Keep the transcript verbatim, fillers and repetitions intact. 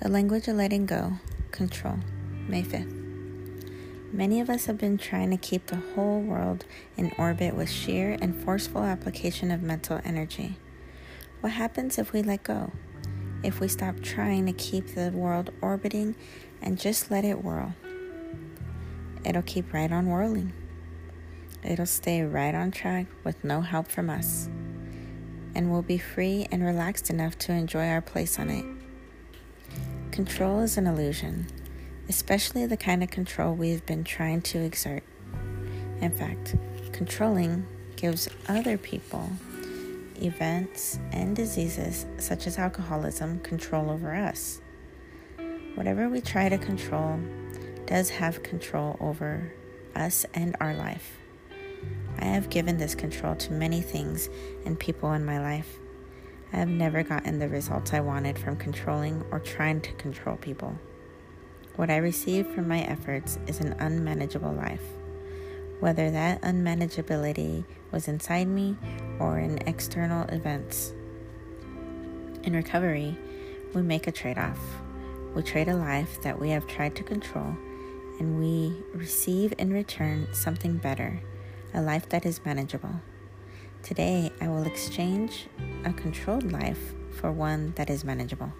The Language of Letting Go, Control, May fifth. Many of us have been trying to keep the whole world in orbit with sheer and forceful application of mental energy. What happens if we let go? If we stop trying to keep the world orbiting and just let it whirl? It'll keep right on whirling. It'll stay right on track with no help from us. And we'll be free and relaxed enough to enjoy our place on it. Control is an illusion, especially the kind of control we've been trying to exert. In fact, controlling gives other people, events, and diseases such as alcoholism control over us. Whatever we try to control does have control over us and our life. I have given this control to many things and people in my life. I have never gotten the results I wanted from controlling or trying to control people. What I receive from my efforts is an unmanageable life, whether that unmanageability was inside me or in external events. In recovery, we make a trade-off. We trade a life that we have tried to control, and we receive in return something better, a life that is manageable. Today, I will exchange a controlled life for one that is manageable.